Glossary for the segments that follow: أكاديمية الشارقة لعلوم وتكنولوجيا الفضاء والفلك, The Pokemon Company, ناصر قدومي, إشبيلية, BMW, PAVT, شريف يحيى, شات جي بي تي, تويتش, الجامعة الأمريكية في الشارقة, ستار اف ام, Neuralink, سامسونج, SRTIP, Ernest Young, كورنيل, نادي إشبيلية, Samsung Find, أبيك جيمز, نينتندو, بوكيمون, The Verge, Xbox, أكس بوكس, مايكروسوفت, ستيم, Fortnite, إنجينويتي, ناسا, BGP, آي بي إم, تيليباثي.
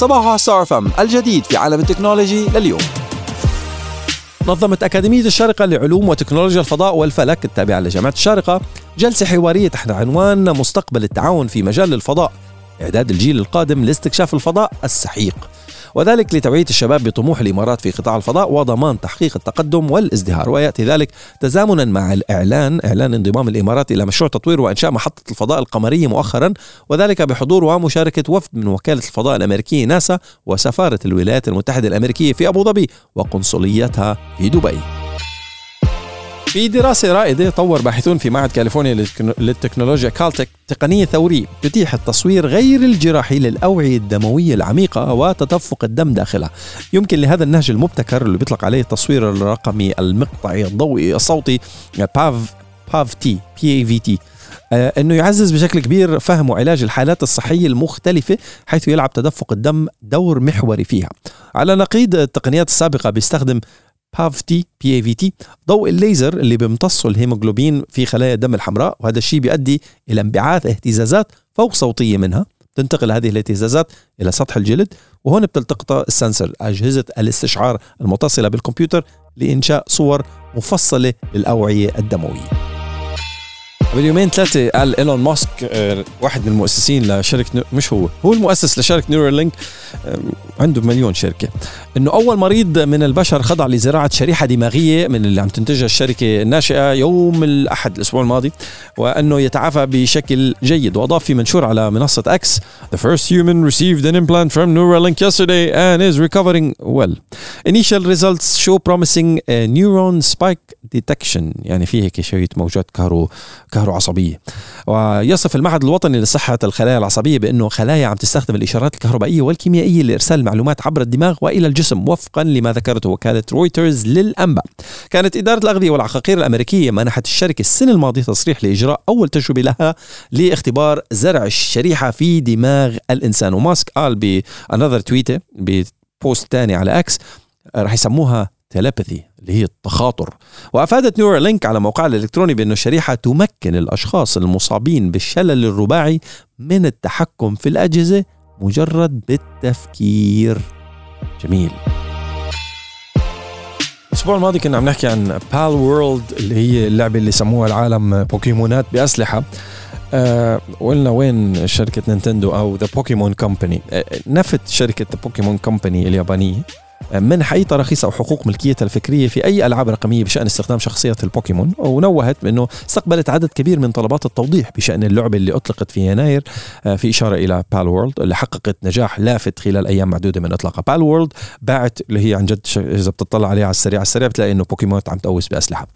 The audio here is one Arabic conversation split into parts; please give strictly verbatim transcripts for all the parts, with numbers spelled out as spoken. صباحها ستار اف ام، الجديد في عالم التكنولوجي لليوم. نظمت أكاديمية الشارقة لعلوم وتكنولوجيا الفضاء والفلك التابعة لجامعة الشارقة جلسة حوارية تحت عنوان مستقبل التعاون في مجال الفضاء، إعداد الجيل القادم لاستكشاف الفضاء السحيق، وذلك لتوعية الشباب بطموح الإمارات في قطاع الفضاء وضمان تحقيق التقدم والازدهار. ويأتي ذلك تزامنا مع الإعلان إعلان انضمام الإمارات إلى مشروع تطوير وإنشاء محطة الفضاء القمرية مؤخرا، وذلك بحضور ومشاركة وفد من وكالة الفضاء الأمريكية ناسا وسفارة الولايات المتحدة الأمريكية في أبو ظبي وقنصليتها في دبي. في دراسة رائدة طور باحثون في معهد كاليفورنيا للتكنولوجيا كالتك تقنية ثورية تتيح التصوير غير الجراحي للأوعية الدموية العميقة وتدفق الدم داخلها. يمكن لهذا النهج المبتكر اللي بيطلق عليه التصوير الرقمي المقطعي الضوئي الصوتي بي إيه في تي أنه يعزز بشكل كبير فهم وعلاج الحالات الصحية المختلفة، حيث يلعب تدفق الدم دور محوري فيها. على نقيض التقنيات السابقة بيستخدم بي إيه في تي ضوء الليزر اللي بيمتصه الهيموغلوبين في خلايا الدم الحمراء، وهذا الشيء بيؤدي إلى انبعاث اهتزازات فوق صوتية منها، تنتقل هذه الاهتزازات إلى سطح الجلد، وهون بتلتقطها السنسر أجهزة الاستشعار المتصلة بالكمبيوتر لإنشاء صور مفصلة للأوعية الدموية. قبل يومين ثلاثة قال إيلون ماسك واحد من المؤسسين لشركة، مش هو هو المؤسس لشركة نيورالينك، عنده مليون شركة، إنه أول مريض من البشر خضع لزراعة شريحة دماغية من اللي عم تنتجها الشركة الناشئة يوم الأحد الأسبوع الماضي، وأنه يتعافى بشكل جيد. وأضاف في منشور على منصة أكس: The first human received an implant from Neuralink yesterday and is recovering well. Initial results show promising neuron spike detection. يعني فيه هيك شوية موجات كهرو كهروعصبية. ويصف المعهد الوطني لصحة الخلايا العصبية بأنه خلايا عم تستخدم الإشارات الكهربائية والكيميائية لإرسال معلومات عبر الدماغ وإلى الجسم، وفقا لما ذكرته وكالة رويترز للأنباء. كانت إدارة الأغذية والعقاقير الأمريكية منحت الشركة السنة الماضية تصريح لإجراء أول تجربة لها لاختبار زرع الشريحة في دماغ الإنسان. وماسك قال بأنذر تويته ببوست تاني على أكس رح يسموها تيليباثي اللي هي التخاطر. وأفادت نيورالينك على موقعها الإلكتروني بأن الشريحة تمكن الأشخاص المصابين بالشلل الرباعي من التحكم في الأجهزة مجرد بالتفكير. جميل. الأسبوع الماضي كنا عم نحكي عن Palworld اللي هي اللعبة اللي سموها العالم بوكيمونات بأسلحة. أه قلنا وين شركة نينتندو أو The Pokemon Company؟ أه نفت شركة The Pokemon Company اليابانية من حي تراخيص أو حقوق ملكيتها الفكرية في أي ألعاب رقمية بشأن استخدام شخصية البوكيمون، ونوهت بأنه استقبلت عدد كبير من طلبات التوضيح بشأن اللعبة اللي أطلقت في يناير، في إشارة إلى Palworld اللي حققت نجاح لافت خلال أيام معدودة من إطلاقها. Palworld باعت اللي هي عن جد إذا بتطلع عليها على السريع على السريع بتلاقي إنه بوكيمونات عم تقوس بأسلحة.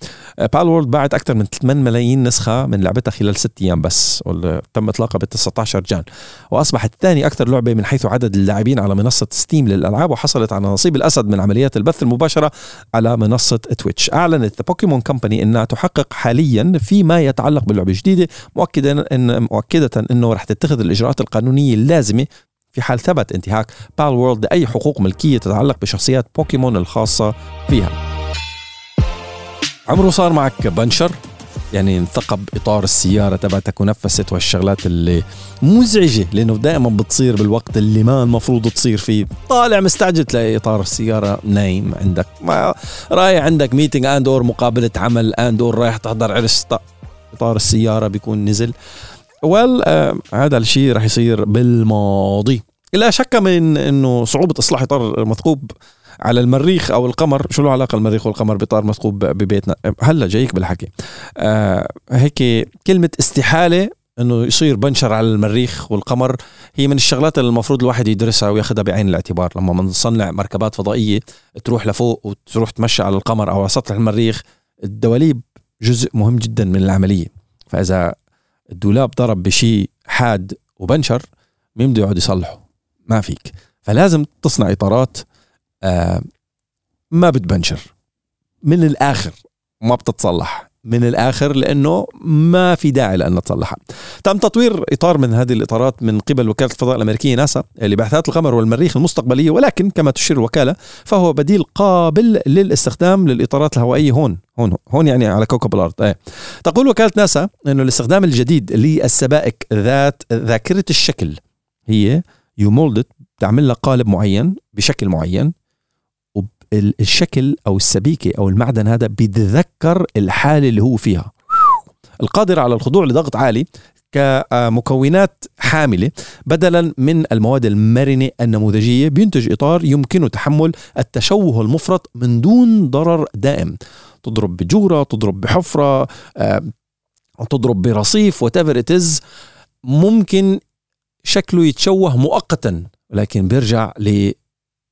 Palworld باعت أكثر من ثمانية ملايين نسخة من لعبتها خلال ستة أيام بس، وتم إطلاقها بال تسعة عشر جان، وأصبحت ثاني أكثر لعبة من حيث عدد اللاعبين على منصة ستيم للألعاب، وحصلت على نصيب الأسد من عمليات البث المباشرة على منصة تويتش. أعلنت The Pokemon Company أنها تحقق حاليا فيما يتعلق باللعبة الجديدة، مؤكدا إن مؤكدة أنه رح تتخذ الإجراءات القانونية اللازمة في حال ثبت انتهاك Palworld لأي حقوق ملكية تتعلق بشخصيات بوكيمون الخاصة فيها. عمره صار معك بنشر يعني انثقب إطار السيارة تبعتك ونفست والشغلات اللي مزعجة، لأنه دائما بتصير بالوقت اللي ما المفروض تصير فيه. طالع مستعجل تلاقي إطار السيارة نايم عندك، ما رايح عندك ميتينج أندور مقابلة عمل أندور، رايح تحضر عرس، إطار السيارة بيكون نزل. وال آه هذا الشيء رح يصير بالماضي. لا شك من إنه صعوبة إصلاح إطار مثقوب على المريخ أو القمر، شو له علاقة المريخ والقمر بإطار مثقوب ببيتنا؟ هلا جايك بالحكي. آه هيك كلمة استحالة إنه يصير بنشر على المريخ والقمر هي من الشغلات اللي المفروض الواحد يدرسها وياخدها بعين الاعتبار لما منصنع مركبات فضائية تروح لفوق وتروح تمشي على القمر أو على سطح المريخ. الدواليب جزء مهم جدا من العملية، فإذا الدولاب ضرب بشيء حاد وبنشر مين بده يقعد يصلحه؟ ما فيك. فلازم تصنع إطارات آه ما بتبنشر من الآخر، ما بتتصلح من الآخر، لأنه ما في داعي لأن تصلحها. تم تطوير إطار من هذه الإطارات من قبل وكالة الفضاء الأمريكية ناسا لبعثات القمر والمريخ المستقبلية، ولكن كما تشير الوكالة فهو بديل قابل للاستخدام للإطارات الهوائية هون هون هون يعني على كوكب الأرض. ايه. تقول وكالة ناسا أنه الاستخدام الجديد للسبائك ذات ذاكرة الشكل هي You mold it بتعمل لها قالب معين بشكل معين، والشكل أو السبيكة أو المعدن هذا بيتذكر الحالة اللي هو فيها، القادر على الخضوع لضغط عالي كمكونات حاملة بدلا من المواد المرنة النموذجية، بينتج إطار يمكنه تحمل التشوه المفرط من دون ضرر دائم. تضرب بجورة، تضرب بحفرة، تضرب برصيف، whatever it is، ممكن شكله يتشوه مؤقتا لكن بيرجع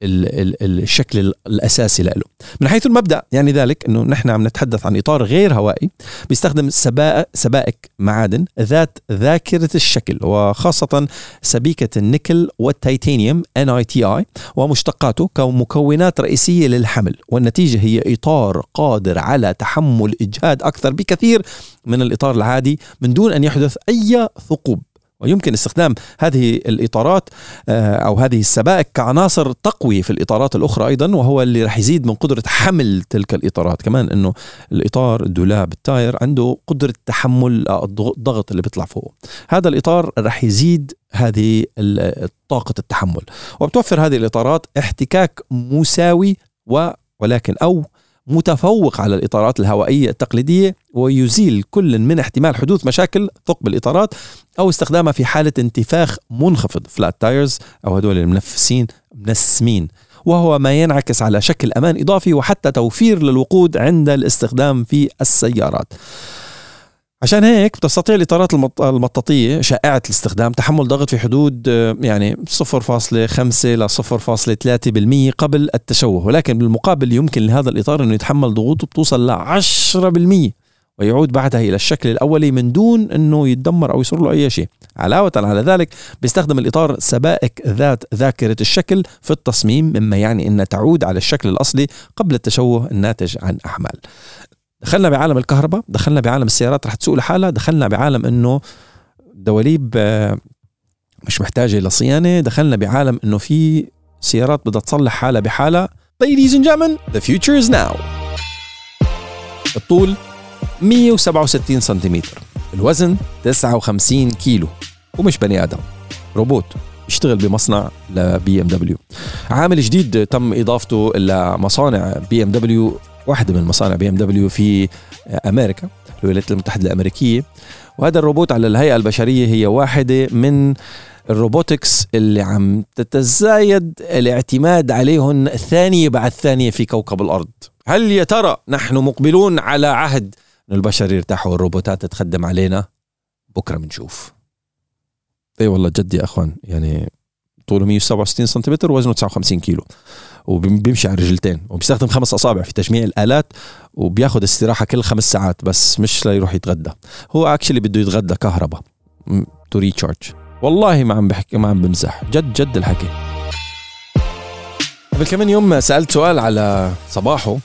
للشكل الأساسي له. من حيث المبدأ يعني ذلك أنه نحن عم نتحدث عن إطار غير هوائي بيستخدم سبائك معادن ذات ذاكرة الشكل، وخاصة سبيكة النيكل والتيتانيوم إن آي تي آي ومشتقاته كمكونات رئيسية للحمل، والنتيجة هي إطار قادر على تحمل إجهاد أكثر بكثير من الإطار العادي من دون أن يحدث أي ثقوب. ويمكن استخدام هذه الإطارات أو هذه السبائك كعناصر تقوي في الإطارات الأخرى أيضا، وهو اللي رح يزيد من قدرة حمل تلك الإطارات. كمان أنه الإطار الدولاب التاير عنده قدرة تحمل الضغط اللي بيطلع فوقه، هذا الإطار رح يزيد هذه طاقة التحمل. وبتوفر هذه الإطارات احتكاك مساوي و ولكن أو متفوق على الإطارات الهوائية التقليدية، ويزيل كل من احتمال حدوث مشاكل ثقب الإطارات أو استخدامها في حالة انتفاخ منخفض فلات تايرز أو هدول المنفسين منسمين، وهو ما ينعكس على شكل أمان إضافي وحتى توفير للوقود عند الاستخدام في السيارات. عشان هيك بتستطيع الإطارات المطاطية شائعة الاستخدام تحمل ضغط في حدود يعني صفر فاصلة خمسة إلى صفر فاصلة ثلاثة بالمئة قبل التشوه، ولكن بالمقابل يمكن لهذا الإطار أنه يتحمل ضغوط بتوصل ل عشرة بالمئة ويعود بعدها إلى الشكل الأولي من دون أنه يتدمر أو يصير له أي شيء. علاوة على ذلك بيستخدم الإطار سبائك ذات ذاكرة الشكل في التصميم، مما يعني أن تعود على الشكل الأصلي قبل التشوه الناتج عن أحمال. دخلنا بعالم الكهرباء، دخلنا بعالم السيارات رح تسوق لحالها، دخلنا بعالم انه دواليب مش محتاجة لصيانة، دخلنا بعالم انه في سيارات بدها تصلح حالها بحالها. Ladies and gentlemen, the future is now. الطول مئة وسبعة وستين سنتيمتر، الوزن تسعة وخمسين كيلو، ومش بني آدم، روبوت يشتغل بمصنع ل بي إم دبليو. عامل جديد تم إضافته لمصانع بي إم دبليو، واحدة من مصانع بي إم دبليو في أمريكا، الولايات المتحدة الأمريكية. وهذا الروبوت على الهيئة البشرية هي واحدة من الروبوتكس اللي عم تتزايد الاعتماد عليهم ثانية بعد ثانية في كوكب الأرض. هل يا ترى نحن مقبلون على عهد أن البشر يرتاحوا والروبوتات تتخدم علينا؟ بكرة بنشوف. أي والله جد يا أخوان، يعني طوله مئة وسبعة وستين سنتيمتر، وزنه تسعة وخمسين كيلو، وبيمشي على رجلتين، وبيستخدم خمس أصابع في تجميع الآلات، وبياخد استراحة كل خمس ساعات بس، مش ليروح يتغدى. هو أكشلي بده يتغدى كهرباء تو ريتشارج. والله ما عم بحكي، ما عم بمزح، جد جد الحكي. قبل كمان يوم سألت سؤال على صباحه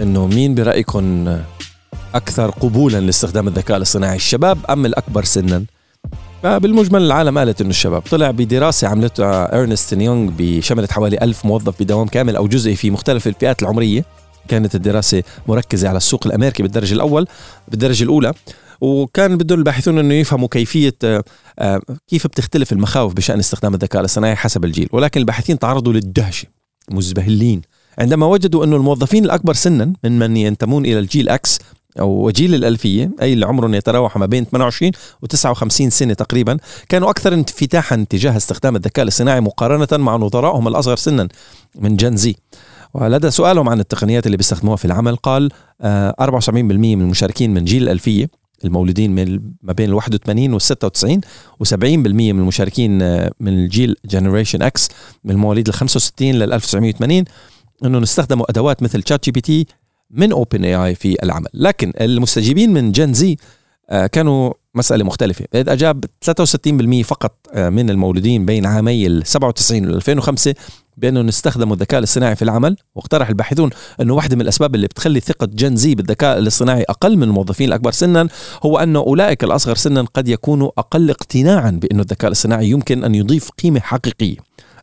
إنه مين برأيكم أكثر قبولا لاستخدام الذكاء الاصطناعي، الشباب أم الأكبر سنا؟ بالمجمل العالم قالت إنه الشباب. طلع بدراسة عملتها إرنست يونغ بشملت حوالي ألف موظف بدوام كامل أو جزئي في مختلف الفئات العمرية. كانت الدراسة مركزة على السوق الأمريكي بالدرجة الأول بالدرجة الأولى، وكان بدهم الباحثون إنه يفهموا كيفية كيف بتختلف المخاوف بشأن استخدام الذكاء الاصطناعي حسب الجيل. ولكن الباحثين تعرضوا للدهشة مزبهلين عندما وجدوا إنه الموظفين الأكبر سنا من من ينتمون إلى الجيل إكس أو جيل الألفية، أي اللي عمرهم يتراوح ما بين ثمانية وعشرين و تسعة وخمسين سنة تقريبا، كانوا أكثر انفتاحا تجاه استخدام الذكاء الاصطناعي مقارنة مع نظرائهم الأصغر سنا من جين زي. ولدى سؤالهم عن التقنيات اللي بيستخدموها في العمل قال آه أربعة وسبعين بالمئة من المشاركين من جيل الألفية المولودين من ما بين واحد وثمانين و ستة وتسعين، و70% من المشاركين من الجيل جنريشن إكس من المواليد ال خمسة وستين لل ألف وتسعمئة وثمانين أنهم استخدموا أدوات مثل شات جي بي تي من Open إيه آي في العمل. لكن المستجيبين من جين زي كانوا مسألة مختلفة، إذ أجاب ثلاثة وستين بالمئة فقط من المولودين بين عامي ال سبعة وتسعين و ألفين وخمسة بأنهم استخدموا الذكاء الاصطناعي في العمل. واقترح الباحثون أنه واحدة من الأسباب اللي بتخلي ثقة جين زي بالذكاء الاصطناعي أقل من الموظفين الأكبر سنا هو أن أولئك الأصغر سنا قد يكونوا أقل اقتناعا بأن الذكاء الاصطناعي يمكن أن يضيف قيمة حقيقية.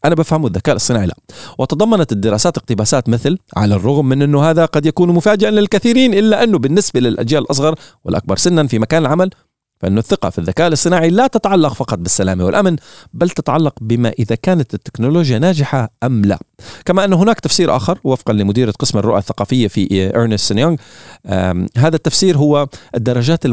أنا بفهم الذكاء الصناعي لا. وتضمنت الدراسات اقتباسات مثل على الرغم من أنه هذا قد يكون مفاجئا للكثيرين، إلا أنه بالنسبة للأجيال الأصغر والأكبر سنا في مكان العمل فإنه الثقة في الذكاء الاصطناعي لا تتعلق فقط بالسلامة والأمن، بل تتعلق بما إذا كانت التكنولوجيا ناجحة أم لا. كما أن هناك تفسير آخر وفقا لمديرة قسم الرؤى الثقافية في إرنست يونغ، هذا التفسير هو الدرجات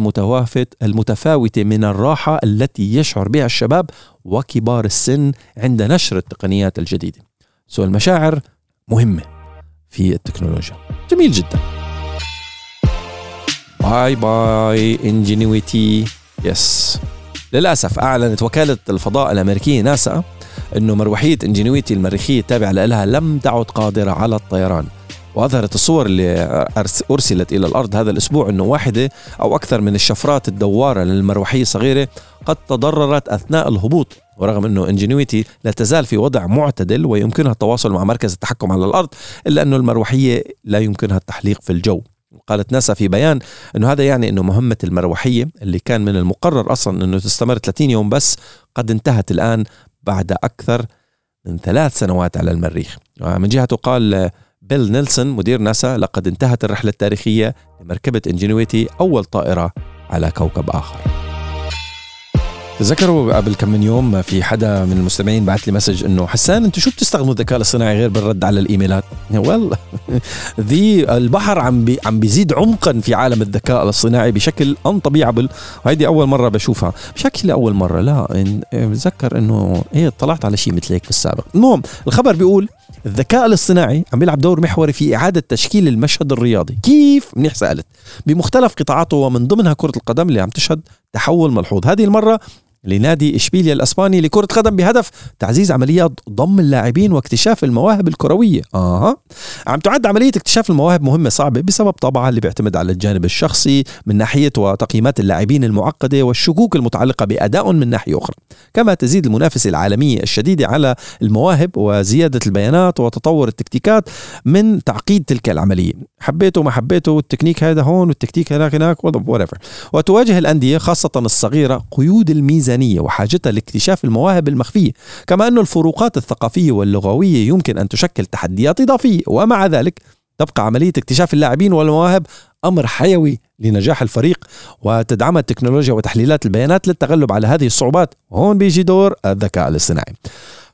المتفاوتة من الراحة التي يشعر بها الشباب وكبار السن عند نشر التقنيات الجديدة. سو المشاعر مهمة في التكنولوجيا. جميل جدا. باي باي إنجينويتي. يس للأسف أعلنت وكالة الفضاء الأمريكية ناسا أنه مروحية إنجينويتي المريخية التابعة لها لم تعد قادرة على الطيران، وأظهرت الصور اللي أرسلت إلى الأرض هذا الأسبوع أنه واحدة أو أكثر من الشفرات الدوارة للمروحية الصغيرة قد تضررت أثناء الهبوط، ورغم أنه إنجينويتي لا تزال في وضع معتدل ويمكنها التواصل مع مركز التحكم على الأرض، إلا أنه المروحية لا يمكنها التحليق في الجو. قالت ناسا في بيان أنه هذا يعني أنه مهمة المروحية اللي كان من المقرر أصلا أنه تستمر ثلاثين يوم بس قد انتهت الآن بعد أكثر من ثلاث سنوات على المريخ. من جهته قال بيل نيلسون مدير ناسا: لقد انتهت الرحلة التاريخية لمركبة إنجينويتي، أول طائرة على كوكب آخر. تذكروا قبل كم من يوم في حدا من المستمعين بعت لي مسج إنه حسان أنتوا شو بتستخدموا الذكاء الاصطناعي غير بالرد على الإيميلات؟ والله ذي البحر عم بي عم بيزيد عمقا في عالم الذكاء الاصطناعي بشكل أنطبيعبل، وهيدي أول مرة بشوفها. مش هكذا أول مرة، لا بتذكر إنه إيه طلعت على شيء مثل هيك في السابق. المهم الخبر بيقول الذكاء الاصطناعي عم بيلعب دور محوري في إعادة تشكيل المشهد الرياضي. كيف؟ منيح سألت. بمختلف قطاعاته ومن ضمنها كرة القدم اللي عم تشهد تحول ملحوظ، هذه المرة لنادي إشبيلية الأسباني لكرة قدم بهدف تعزيز عملية ضم اللاعبين واكتشاف المواهب الكروية. آه. عم تعد عملية اكتشاف المواهب مهمة صعبة بسبب طبعها اللي بيعتمد على الجانب الشخصي من ناحية وتقييمات اللاعبين المعقدة والشكوك المتعلقة بأداء من ناحية أخرى، كما تزيد المنافسة العالمية الشديدة على المواهب وزيادة البيانات وتطور التكتيكات من تعقيد تلك العملية. حبيته ما حبيته، التكنيك هذا هون والتكتيك هناك هناك وات ايفر. وتواجه الأندية خاصة الصغيرة قيود الميزة وحاجتها لاكتشاف المواهب المخفية، كما أن الفروقات الثقافية واللغوية يمكن أن تشكل تحديات إضافية، ومع ذلك تبقى عملية اكتشاف اللاعبين والمواهب أمر حيوي لنجاح الفريق، وتدعمها التكنولوجيا وتحليلات البيانات للتغلب على هذه الصعوبات. هون بيجي دور الذكاء الاصطناعي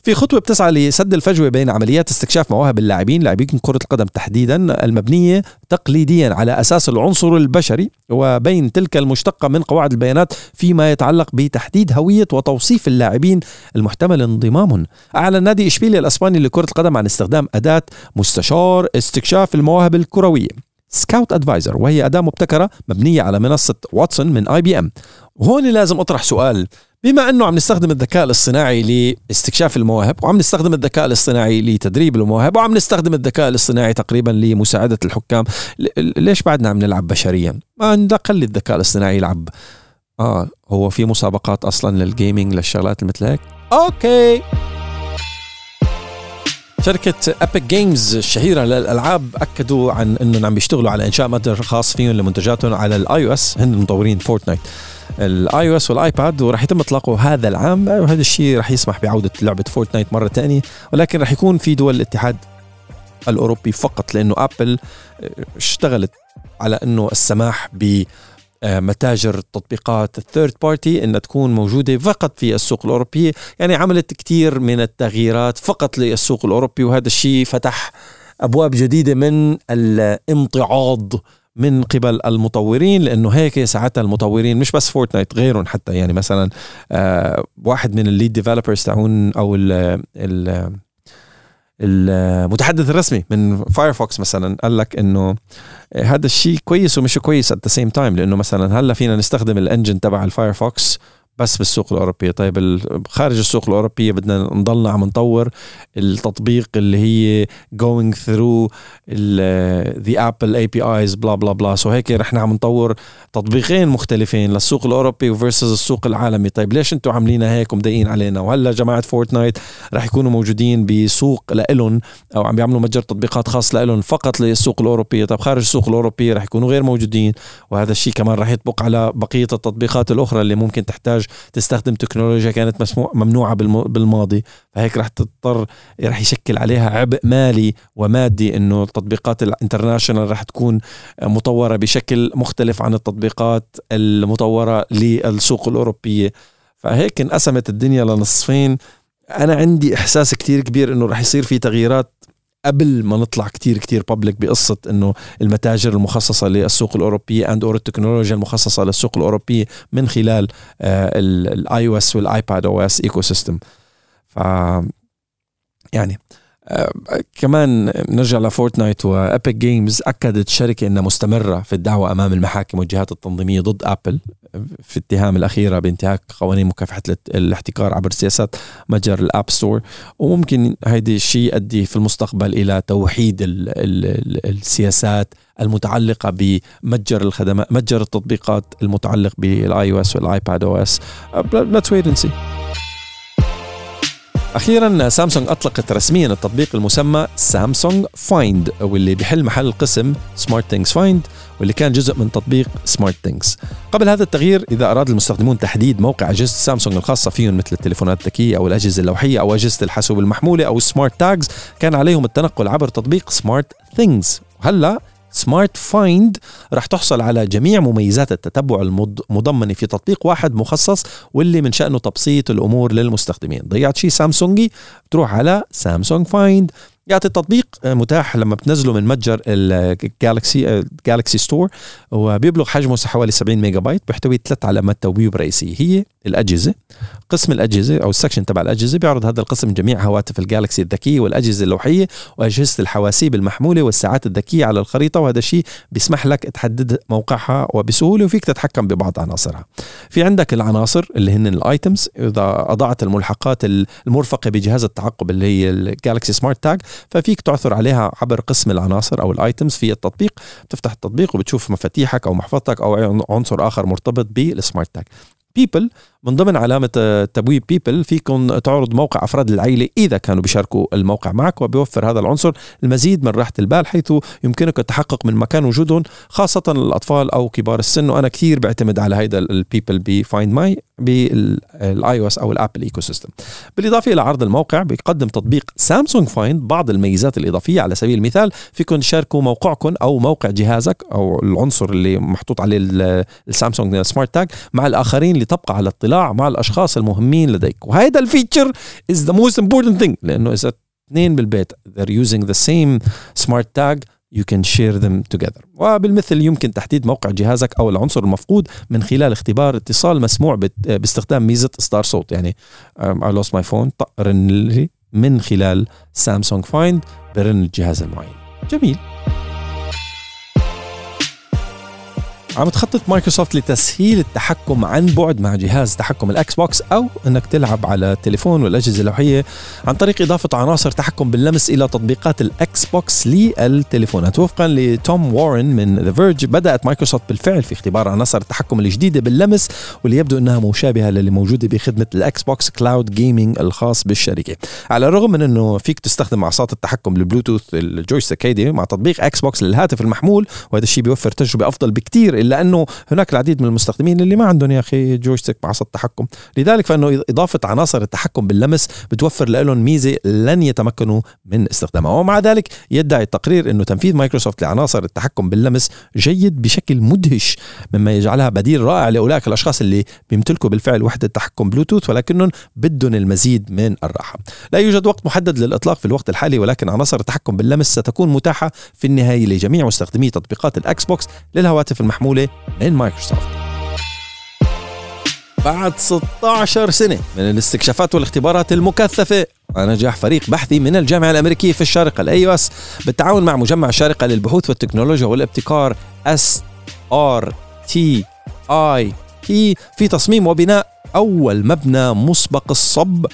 في خطوة بتسعى لسد الفجوة بين عمليات استكشاف مواهب اللاعبين لاعبين كرة القدم تحديدا المبنية تقليديا على أساس العنصر البشري، وبين تلك المشتقة من قواعد البيانات فيما يتعلق بتحديد هوية وتوصيف اللاعبين المحتمل انضمامهم. أعلن نادي إشبيلية الأسباني لكرة القدم عن استخدام أداة مستشار استكشاف المواهب الكروية سكاوت أدفايزر، وهي أداة مبتكرة مبنية على منصة واتسون من آي بي إم. وهون لازم أطرح سؤال، بما أنه عم نستخدم الذكاء الاصطناعي لاستكشاف المواهب، وعم نستخدم الذكاء الاصطناعي لتدريب المواهب، وعم نستخدم الذكاء الاصطناعي تقريبا لمساعدة الحكام، ليش بعدنا عم نلعب بشريا؟ ما نخلي الذكاء الاصطناعي يلعب. آه هو في مسابقات أصلا للجيمينج للشغلات مثل هيك؟ أوكي. شركة أبيك جيمز الشهيرة للألعاب أكدوا عن أنهم عم بيشتغلوا على إنشاء متجر خاص فيهم لمنتجاتهم على الآي أو إس، هن مطورين فورتنايت، الآي أو إس والآيباد، ورح يتم إطلاقه هذا العام. وهذا الشيء رح يسمح بعودة لعبة فورتنايت مرة تانية، ولكن رح يكون في دول الاتحاد الأوروبي فقط، لأنه أبل اشتغلت على أنه السماح ب متاجر تطبيقات الثيرد بارتي أن تكون موجودة فقط في السوق الأوروبي. يعني عملت كتير من التغييرات فقط للسوق الأوروبي، وهذا الشيء فتح أبواب جديدة من الامتعاض من قبل المطورين، لأنه هيك ساعتها المطورين مش بس فورتنايت، غيرهم حتى، يعني مثلا آه واحد من الليد ديفلوبرز تعون أو ال ال المتحدث الرسمي من فايرفوكس مثلا قال لك انه هذا الشيء كويس ومش كويس at the same time، لانه مثلا هلا فينا نستخدم الانجن تبع الفايرفوكس بس بالسوق الأوروبية، طيب خارج السوق الأوروبية بدنا نضلنا عم نطور التطبيق اللي هي going through the Apple إيه بي آيز بلا بلا بلا، سو هيك رحنا عم نطور تطبيقين مختلفين للسوق الأوروبي versus السوق العالمي. طيب ليش انتوا عاملينها هيك ومدقين علينا؟ وهلا جماعة فورتنايت رح يكونوا موجودين بسوق لإلهم، أو عم بيعملوا متجر تطبيقات خاص لإلهم فقط للسوق الأوروبي، طيب خارج السوق الأوروبي رح يكونوا غير موجودين، وهذا الشيء كمان رح يطبق على بقية التطبيقات الأخرى اللي ممكن تحتاج تستخدم تكنولوجيا كانت مسموع ممنوعة بالماضي، فهيك رح تضطر رح يشكل عليها عبء مالي ومادي إنه التطبيقات الانترناشنال رح تكون مطورة بشكل مختلف عن التطبيقات المطورة للسوق الأوروبية. فهيك انقسمت الدنيا لنصفين. أنا عندي إحساس كتير كبير إنه رح يصير في تغييرات قبل ما نطلع كتير كتير بابليك بقصة إنه المتاجر المخصصة للسوق الأوروبية أند أور التكنولوجيا المخصصة للسوق الأوروبية من خلال الآي أو إس والآيباد أو إس إيكو سيستم. ف يعني كمان نرجع لفورتنايت وأبيك جيمز. أكدت الشركة أنها مستمرة في الدعوة أمام المحاكم والجهات التنظيمية ضد أبل في اتهام الأخيرة بانتهاك قوانين مكافحة الاحتكار عبر سياسات متجر الأب ستور، وممكن هذا الشيء يؤدي في المستقبل إلى توحيد ال ال السياسات المتعلقة بمتجر الخدمات متجر التطبيقات المتعلق بالآي أو إس والآيباد أو إس. Let's wait and see. أخيراً سامسونج أطلقت رسمياً التطبيق المسمى سامسونج فايند، واللي بيحل محل قسم سمارت ثينجز فايند، واللي كان جزء من تطبيق سمارت ثينجز. قبل هذا التغيير، إذا أراد المستخدمون تحديد موقع أجهزة سامسونج الخاصة فيهم مثل التليفونات الذكية أو الأجهزة اللوحية أو أجهزة الحاسوب المحمولة أو السمارت تاجز، كان عليهم التنقل عبر تطبيق سمارت ثينجز. وهلا سمارت فايند راح تحصل على جميع مميزات التتبع المضمنة في تطبيق واحد مخصص، واللي من شأنه تبسيط الأمور للمستخدمين. ضيعت شيء سامسونجي بتروح على سامسونج فايند. يعطي التطبيق متاح لما بتنزله من متجر الجالكسي جالكسي ستور، وبيبلغ حجمه حوالي سبعين ميجا بايت. بيحتوي ثلاث علامات توبيب رئيسية، هي الأجهزة، قسم الأجهزة أو السكشن تبع الأجهزة. بيعرض هذا القسم جميع هواتف الجالكسي الذكية والأجهزة اللوحية وأجهزة الحواسيب المحمولة والساعات الذكية على الخريطة، وهذا الشيء بيسمح لك تحدد موقعها وبسهولة، وفيك تتحكم ببعض عناصرها. في عندك العناصر اللي هن الآيتمز، إذا أضعت الملحقات المرفقة بجهاز التعقب اللي هي الجالكسي سمارت تاج، ففيك تعثر عليها عبر قسم العناصر أو الآيتمز في التطبيق. بتفتح التطبيق وبتشوف مفاتيحك أو محفظتك أو عنصر آخر مرتبط بالسمارت تاج. people من ضمن علامة تبويب people فيكم تعرض موقع أفراد العائلة إذا كانوا بيشاركوا الموقع معك، وبيوفر هذا العنصر المزيد من راحة البال، حيث يمكنك التحقق من مكان وجودهم خاصة الأطفال أو كبار السن. وأنا كثير بعتمد على هيدا people بفايند ماي بالاي او اس أو الأبل إيكو سيستم. بالإضافة إلى عرض الموقع، بيقدم تطبيق سامسونج فايند بعض الميزات الإضافية. على سبيل المثال، فيكم تشاركوا موقعكم أو موقع جهازك أو العنصر اللي محطوط عليه السامسونج سمارت تاج مع الآخرين لتبقى على اطلاع مع الأشخاص المهمين لديك. وهذا الفيتشر is the most important thing، لأنه إذا اثنين بالبيت they're using the same smart tag you can share them together. وبالمثل يمكن تحديد موقع جهازك أو العنصر المفقود من خلال اختبار اتصال مسموع باستخدام ميزة إصدار صوت، يعني I lost my phone طقرن لي من خلال سامسونج فايند برن الجهاز المعين. جميل. عم تخطط مايكروسوفت لتسهيل التحكم عن بعد مع جهاز تحكم الأكس بوكس، أو أنك تلعب على التليفون والأجهزة اللوحية، عن طريق إضافة عناصر تحكم باللمس إلى تطبيقات الأكس بوكس للتليفونات. وفقا لتوم وارن من The Verge، بدأت مايكروسوفت بالفعل في اختبار عناصر التحكم الجديدة باللمس، واللي يبدو أنها مشابهة للي موجودة بخدمة الأكس بوكس كلاود جيمينج الخاص بالشركة. على الرغم من أنه فيك تستخدم عصات التحكم البلوتوث الجويستيك هيدي مع تطبيق أكس بوكس للهاتف المحمول، وهذا الشيء بيوفر تجربة أفضل بكتير، لأنه هناك العديد من المستخدمين اللي ما عندهم يا أخي جويستيك مع عصا التحكم. لذلك فإنه إضافة عناصر التحكم باللمس بتوفر لهم ميزة لن يتمكنوا من استخدامها. ومع ذلك يدعي التقرير أنه تنفيذ مايكروسوفت لعناصر التحكم باللمس جيد بشكل مدهش، مما يجعلها بديل رائع لأولئك الأشخاص اللي بيمتلكوا بالفعل وحدة تحكم بلوتوث ولكنهم بدهم المزيد من الراحة. لا يوجد وقت محدد للإطلاق في الوقت الحالي، ولكن عناصر التحكم باللمس ستكون متاحة في النهاية لجميع مستخدمي تطبيقات الأكس بوكس للهواتف المحمولة من مايكروسوفت. بعد ستة عشر سنة من الاستكشافات والاختبارات المكثفة، نجح فريق بحثي من الجامعة الأمريكية في الشارقة الأيوس بالتعاون مع مجمع الشارقة للبحوث والتكنولوجيا والابتكار إس آر تي آي بي في تصميم وبناء أول مبنى مسبق الصب.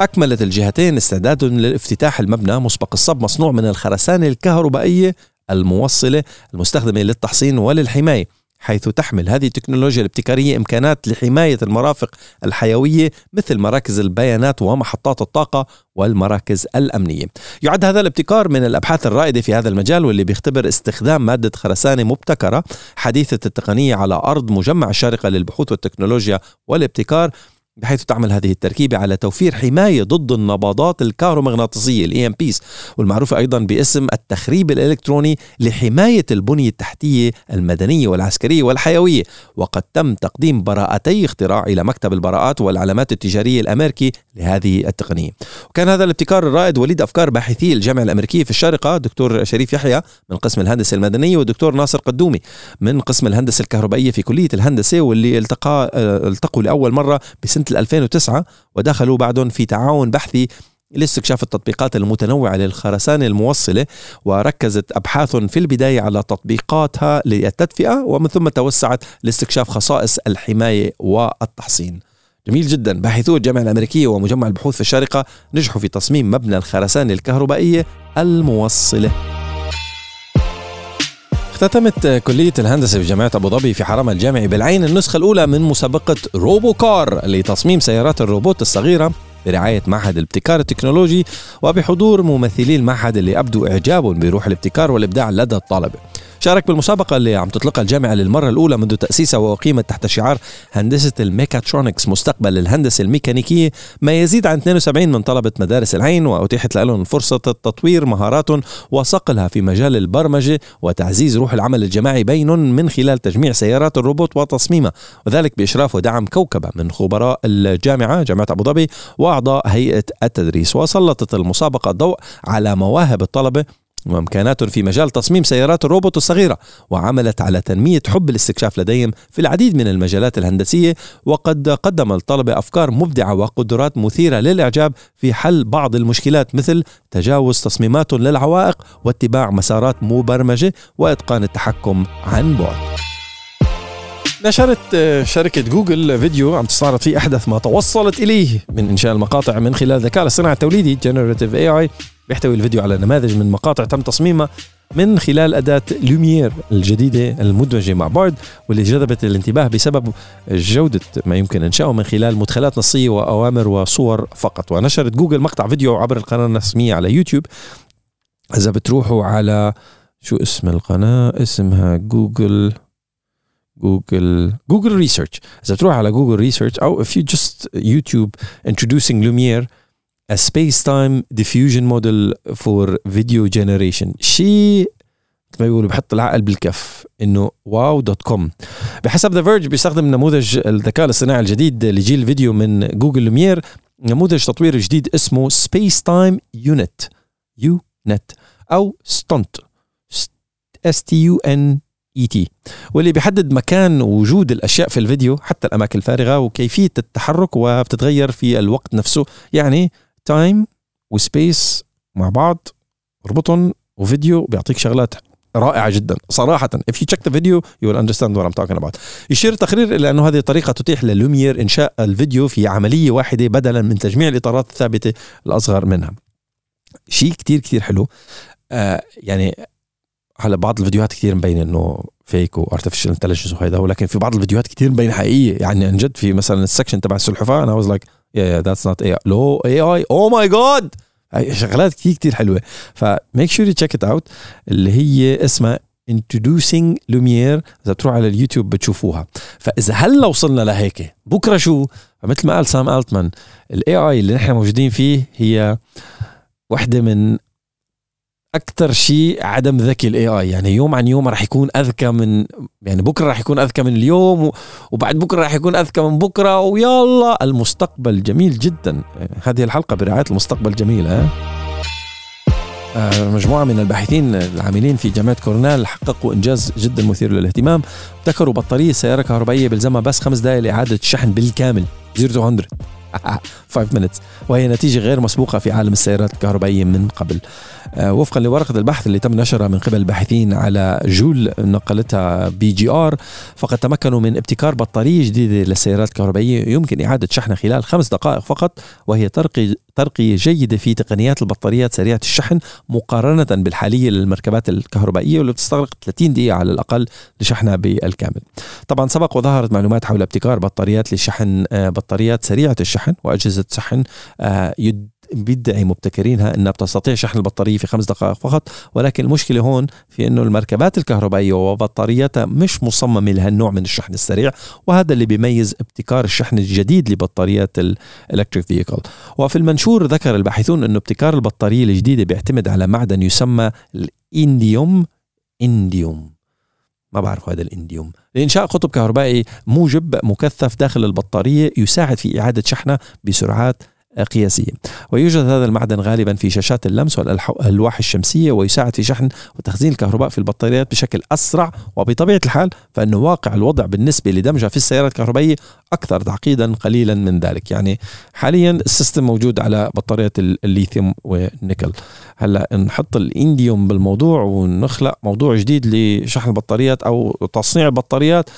أكملت الجهتين استعدادهم لافتتاح المبنى مسبق الصب، مصنوع من الخرسانة الكهربائية الموصلة المستخدمة للتحصين وللحماية، حيث تحمل هذه التكنولوجيا الابتكارية إمكانات لحماية المرافق الحيوية مثل مراكز البيانات ومحطات الطاقة والمراكز الأمنية. يعد هذا الابتكار من الأبحاث الرائدة في هذا المجال، واللي بيختبر استخدام مادة خرسانة مبتكرة حديثة التقنية على أرض مجمع الشارقة للبحوث والتكنولوجيا والابتكار، بحيث تعمل هذه التركيبة على توفير حماية ضد النبضات الكهرومغناطيسية الإي إم بيز والمعروفة أيضا باسم التخريب الإلكتروني لحماية البنية التحتية المدنية والعسكرية والحيوية. وقد تم تقديم براءتي اختراع إلى مكتب البراءات والعلامات التجارية الأمريكي لهذه التقنية. وكان هذا الابتكار الرائد وليد أفكار باحثي الجامعة الأمريكية في الشارقة، دكتور شريف يحيى من قسم الهندسة المدنية ودكتور ناصر قدومي من قسم الهندسة الكهربائية في كلية الهندسة، واللي التقى التقوا لأول مرة بسنة ألفين وتسعة، ودخلوا بعدهم في تعاون بحثي لاستكشاف التطبيقات المتنوعة للخرسانة الموصلة، وركزت أبحاث في البداية على تطبيقاتها للتدفئة ومن ثم توسعت لاستكشاف خصائص الحماية والتحصين. جميل جدا. باحثو الجامعة الأمريكية ومجمع البحوث في الشارقة نجحوا في تصميم مبنى الخرسانة الكهربائية الموصلة. اختتمت كلية الهندسة بجامعة أبو ظبي في حرمها الجامعي بالعين النسخة الأولى من مسابقة روبو كار لتصميم سيارات الروبوت الصغيرة برعاية معهد الابتكار التكنولوجي وبحضور ممثلي المعهد اللي أبدوا إعجابهم بروح الابتكار والإبداع لدى الطلبة. شارك بالمسابقة اللي عم تطلقها الجامعة للمرة الأولى منذ تأسيسها، وأقيمت تحت شعار هندسة الميكاترونكس مستقبل الهندسة الميكانيكية، ما يزيد عن اثنين وسبعين من طلبة مدارس العين، وأتيحت لهم فرصة تطوير مهاراتهم وصقلها في مجال البرمجة وتعزيز روح العمل الجماعي بينهم من خلال تجميع سيارات الروبوت وتصميمها، وذلك بإشراف ودعم كوكبة من خبراء الجامعة جامعة أبو ظبي وأعضاء هيئة التدريس. وسلطت المسابقة الضوء على مواهب الطلبة وإمكاناتهم في مجال تصميم سيارات الروبوت الصغيرة، وعملت على تنمية حب الاستكشاف لديهم في العديد من المجالات الهندسية. وقد قدم الطلبة أفكار مبدعة وقدرات مثيرة للإعجاب في حل بعض المشكلات، مثل تجاوز تصميمات للعوائق واتباع مسارات مبرمجة وإتقان التحكم عن بعد. نشرت شركة جوجل فيديو عم تستعرض فيه أحدث ما توصلت إليه من إنشاء المقاطع من خلال ذكاء الصناعة التوليدي جينيريتيف إيه آي. بيحتوي الفيديو على نماذج من مقاطع تم تصميمها من خلال أداة لوميير الجديدة المدمجة مع بارد، واللي جذبت الانتباه بسبب جودة ما يمكن إنشاؤه من خلال مدخلات نصية وأوامر وصور فقط. ونشرت جوجل مقطع فيديو عبر القناة الرسمية على يوتيوب. إذا بتروحوا على شو اسم القناة، اسمها جوجل جوجل جوجل ريسيرش. إذا بتروح على جوجل ريسيرش أو if you just YouTube introducing Lumiere a space-time diffusion model for video generation، شيء ما يقولوا بحط العقل بالكف إنه واو دوت كوم. بحسب The Verge، بيستخدم نموذج الذكاء الاصطناعي الجديد لجيل فيديو من جوجل Lumiere نموذج تطوير جديد اسمه space-time unit unit أو stunt S T U N E T، واللي بيحدد مكان وجود الأشياء في الفيديو حتى الأماكن الفارغة وكيفية التحرك، وبتتغير في الوقت نفسه. يعني تايم وسبيس مع بعض اربطهم وفيديو بيعطيك شغلات رائعة جدا صراحة. If you check the video you will understand what I'm talking about. يشير التقرير إلى أنه هذه الطريقة تتيح للوميير إنشاء الفيديو في عملية واحدة بدلا من تجميع الإطارات الثابتة الأصغر منها. شيء كتير كتير حلو. آه يعني على بعض الفيديوهات كتير مبين انه فيك وارتفيشال انتليجنس وهيدا، ولكن في بعض الفيديوهات كتير مبين حقيقيه. يعني عن جد في مثلا السكشن تبع السلحفاه انا واز لايك يا ذاتس نوت اي لو اي اي او ماي جاد، شغلات كتير كتير حلوه. فميك شور يو تشيك ات اوت اللي هي اسمها introducing Lumiere. اذا بتروح على اليوتيوب بتشوفوها. فاذا هلا وصلنا لهيك بكره شو، فمثل ما قال سام التمان، الاي اي اللي نحن موجودين فيه هي وحده من أكتر شيء عدم ذكي ال إيه آي. يعني يوم عن يوم رح يكون أذكى من، يعني بكرة رح يكون أذكى من اليوم، وبعد بكرة رح يكون أذكى من بكرة، ويلا المستقبل جميل جدا. هذه الحلقة برعاية المستقبل جميل. ها مجموعة من الباحثين العاملين في جامعة كورنيل حققوا إنجاز جدا مثير للاهتمام. ابتكروا بطارية سيارة كهربائية بلزمها بس خمس دقائق لإعادة الشحن بالكامل صفر إلى مية خمس minutes، وهي نتيجة غير مسبوقة في عالم السيارات الكهربائية من قبل. وفقا لورقة البحث اللي تم نشرها من قبل الباحثين على جول نقلتها بي جي آر، فقد تمكنوا من ابتكار بطارية جديدة للسيارات الكهربائية يمكن إعادة شحنها خلال خمس دقائق فقط، وهي ترقي ترقية جيدة في تقنيات البطاريات سريعة الشحن مقارنة بالحالية للمركبات الكهربائية والتي تستغرق ثلاثين دقيقة على الأقل لشحنها بالكامل. طبعا سبق وظهرت معلومات حول ابتكار بطاريات لشحن بطاريات سريعة الشحن وأجهزة شحن يد بيدعي مبتكرينها أنها بتستطيع شحن البطارية في خمس دقائق فقط، ولكن المشكلة هون في أنه المركبات الكهربائية وبطارياتها مش مصممة لهالنوع من الشحن السريع، وهذا اللي بيميز ابتكار الشحن الجديد لبطاريات الإلكتريك فييكل. وفي المنشور ذكر الباحثون أنه ابتكار البطارية الجديدة بيعتمد على معدن يسمى الإنديوم إنديوم ما بعرف هذا الإنديوم لإنشاء قطب كهربائي موجب مكثف داخل البطارية يساعد في إعادة شحنها بسرعات قياسية. ويوجد هذا المعدن غالبا في شاشات اللمس والألواح الشمسية، ويساعد في شحن وتخزين الكهرباء في البطاريات بشكل أسرع. وبطبيعة الحال فإنه واقع الوضع بالنسبة لدمجها في السيارات الكهربائية أكثر تعقيدا قليلا من ذلك. يعني حاليا السيستم موجود على بطاريات الليثيوم والنيكل، هلا نحط الإنديوم بالموضوع ونخلق موضوع جديد لشحن البطاريات أو تصنيع البطاريات.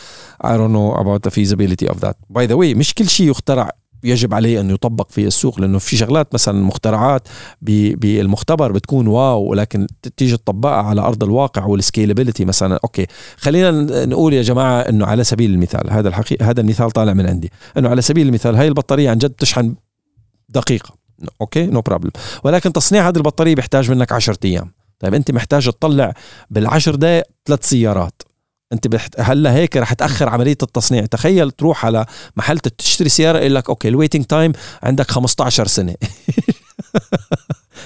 I don't know about the feasibility of that. By the way مش كل شيء يخترع يجب عليه أن يطبق في السوق، لأنه في شغلات مثلا مخترعات بالمختبر بتكون واو، ولكن تيجي تطبقها على أرض الواقع والسكيلابيلتي مثلا. أوكي خلينا نقول يا جماعة أنه على سبيل المثال، هذا الحقيقة هذا المثال طالع من عندي، أنه على سبيل المثال هاي البطارية عن جد بتشحن دقيقة، أوكي نو بروبلم، ولكن تصنيع هذه البطارية بيحتاج منك عشرة أيام. طيب أنت محتاج تطلع بالعشر دقايق ثلاث سيارات، انت بحت... هلا هيك رح تاخر عمليه التصنيع. تخيل تروح على محل تشتري سياره يقول لك اوكي الويتنج تايم عندك خمستعشر سنة.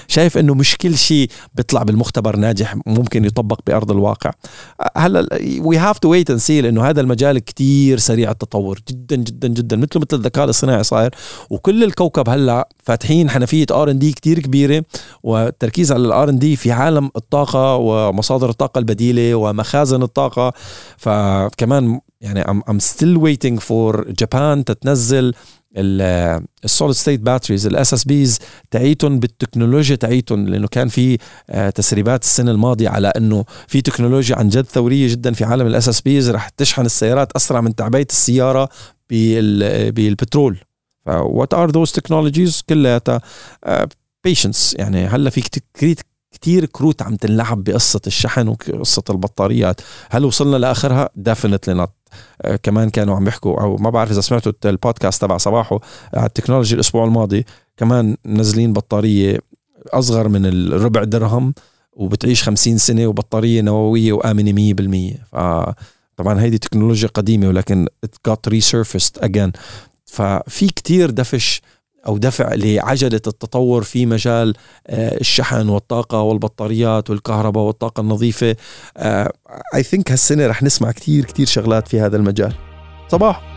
شايف انه مش كل شيء بيطلع بالمختبر ناجح ممكن يطبق بارض الواقع. هلا وي هاف تو ويت اند سي، لانه هذا المجال كتير سريع التطور جدا جدا جدا، مثل مثل الذكاء الاصطناعي صاير، وكل الكوكب هلا فاتحين حنفيه ار ان دي كتير كبيره، والتركيز على الار ان دي في عالم الطاقه ومصادر الطاقه البديله ومخازن الطاقه. فكمان يعني I'm still waiting for Japan تتنزل السوليد ستيت باتريز الاس اس بيز تعيتهم بالتكنولوجيا تعيتهم، لانه كان في تسريبات السنه الماضيه على انه في تكنولوجيا عن جد ثوريه جدا في عالم الاس اس بيز رح تشحن السيارات اسرع من تعبئه السياره بالبترول. فوات ار ذوز تكنولوجيز كلها بيشنس. يعني هلا في كتير كتير كروت عم تنلعب بقصه الشحن وقصه البطاريات. هل وصلنا لاخرها؟ ديفينتلي نوت. كمان كانوا عم يحكوا، أو ما بعرف إذا سمعتوا البودكاست تبع صباحه على التكنولوجيا الأسبوع الماضي، كمان نزلين بطارية أصغر من الربع درهم وبتعيش خمسين سنة وبطارية نووية وآمنة مية بالمية. طبعا هيدي تكنولوجيا قديمة ولكن it got resurfaced again. ففي كتير دفش أو دفع لعجلة التطور في مجال الشحن والطاقة والبطاريات والكهرباء والطاقة النظيفة. I think هالسنة رح نسمع كتير كتير شغلات في هذا المجال. صباح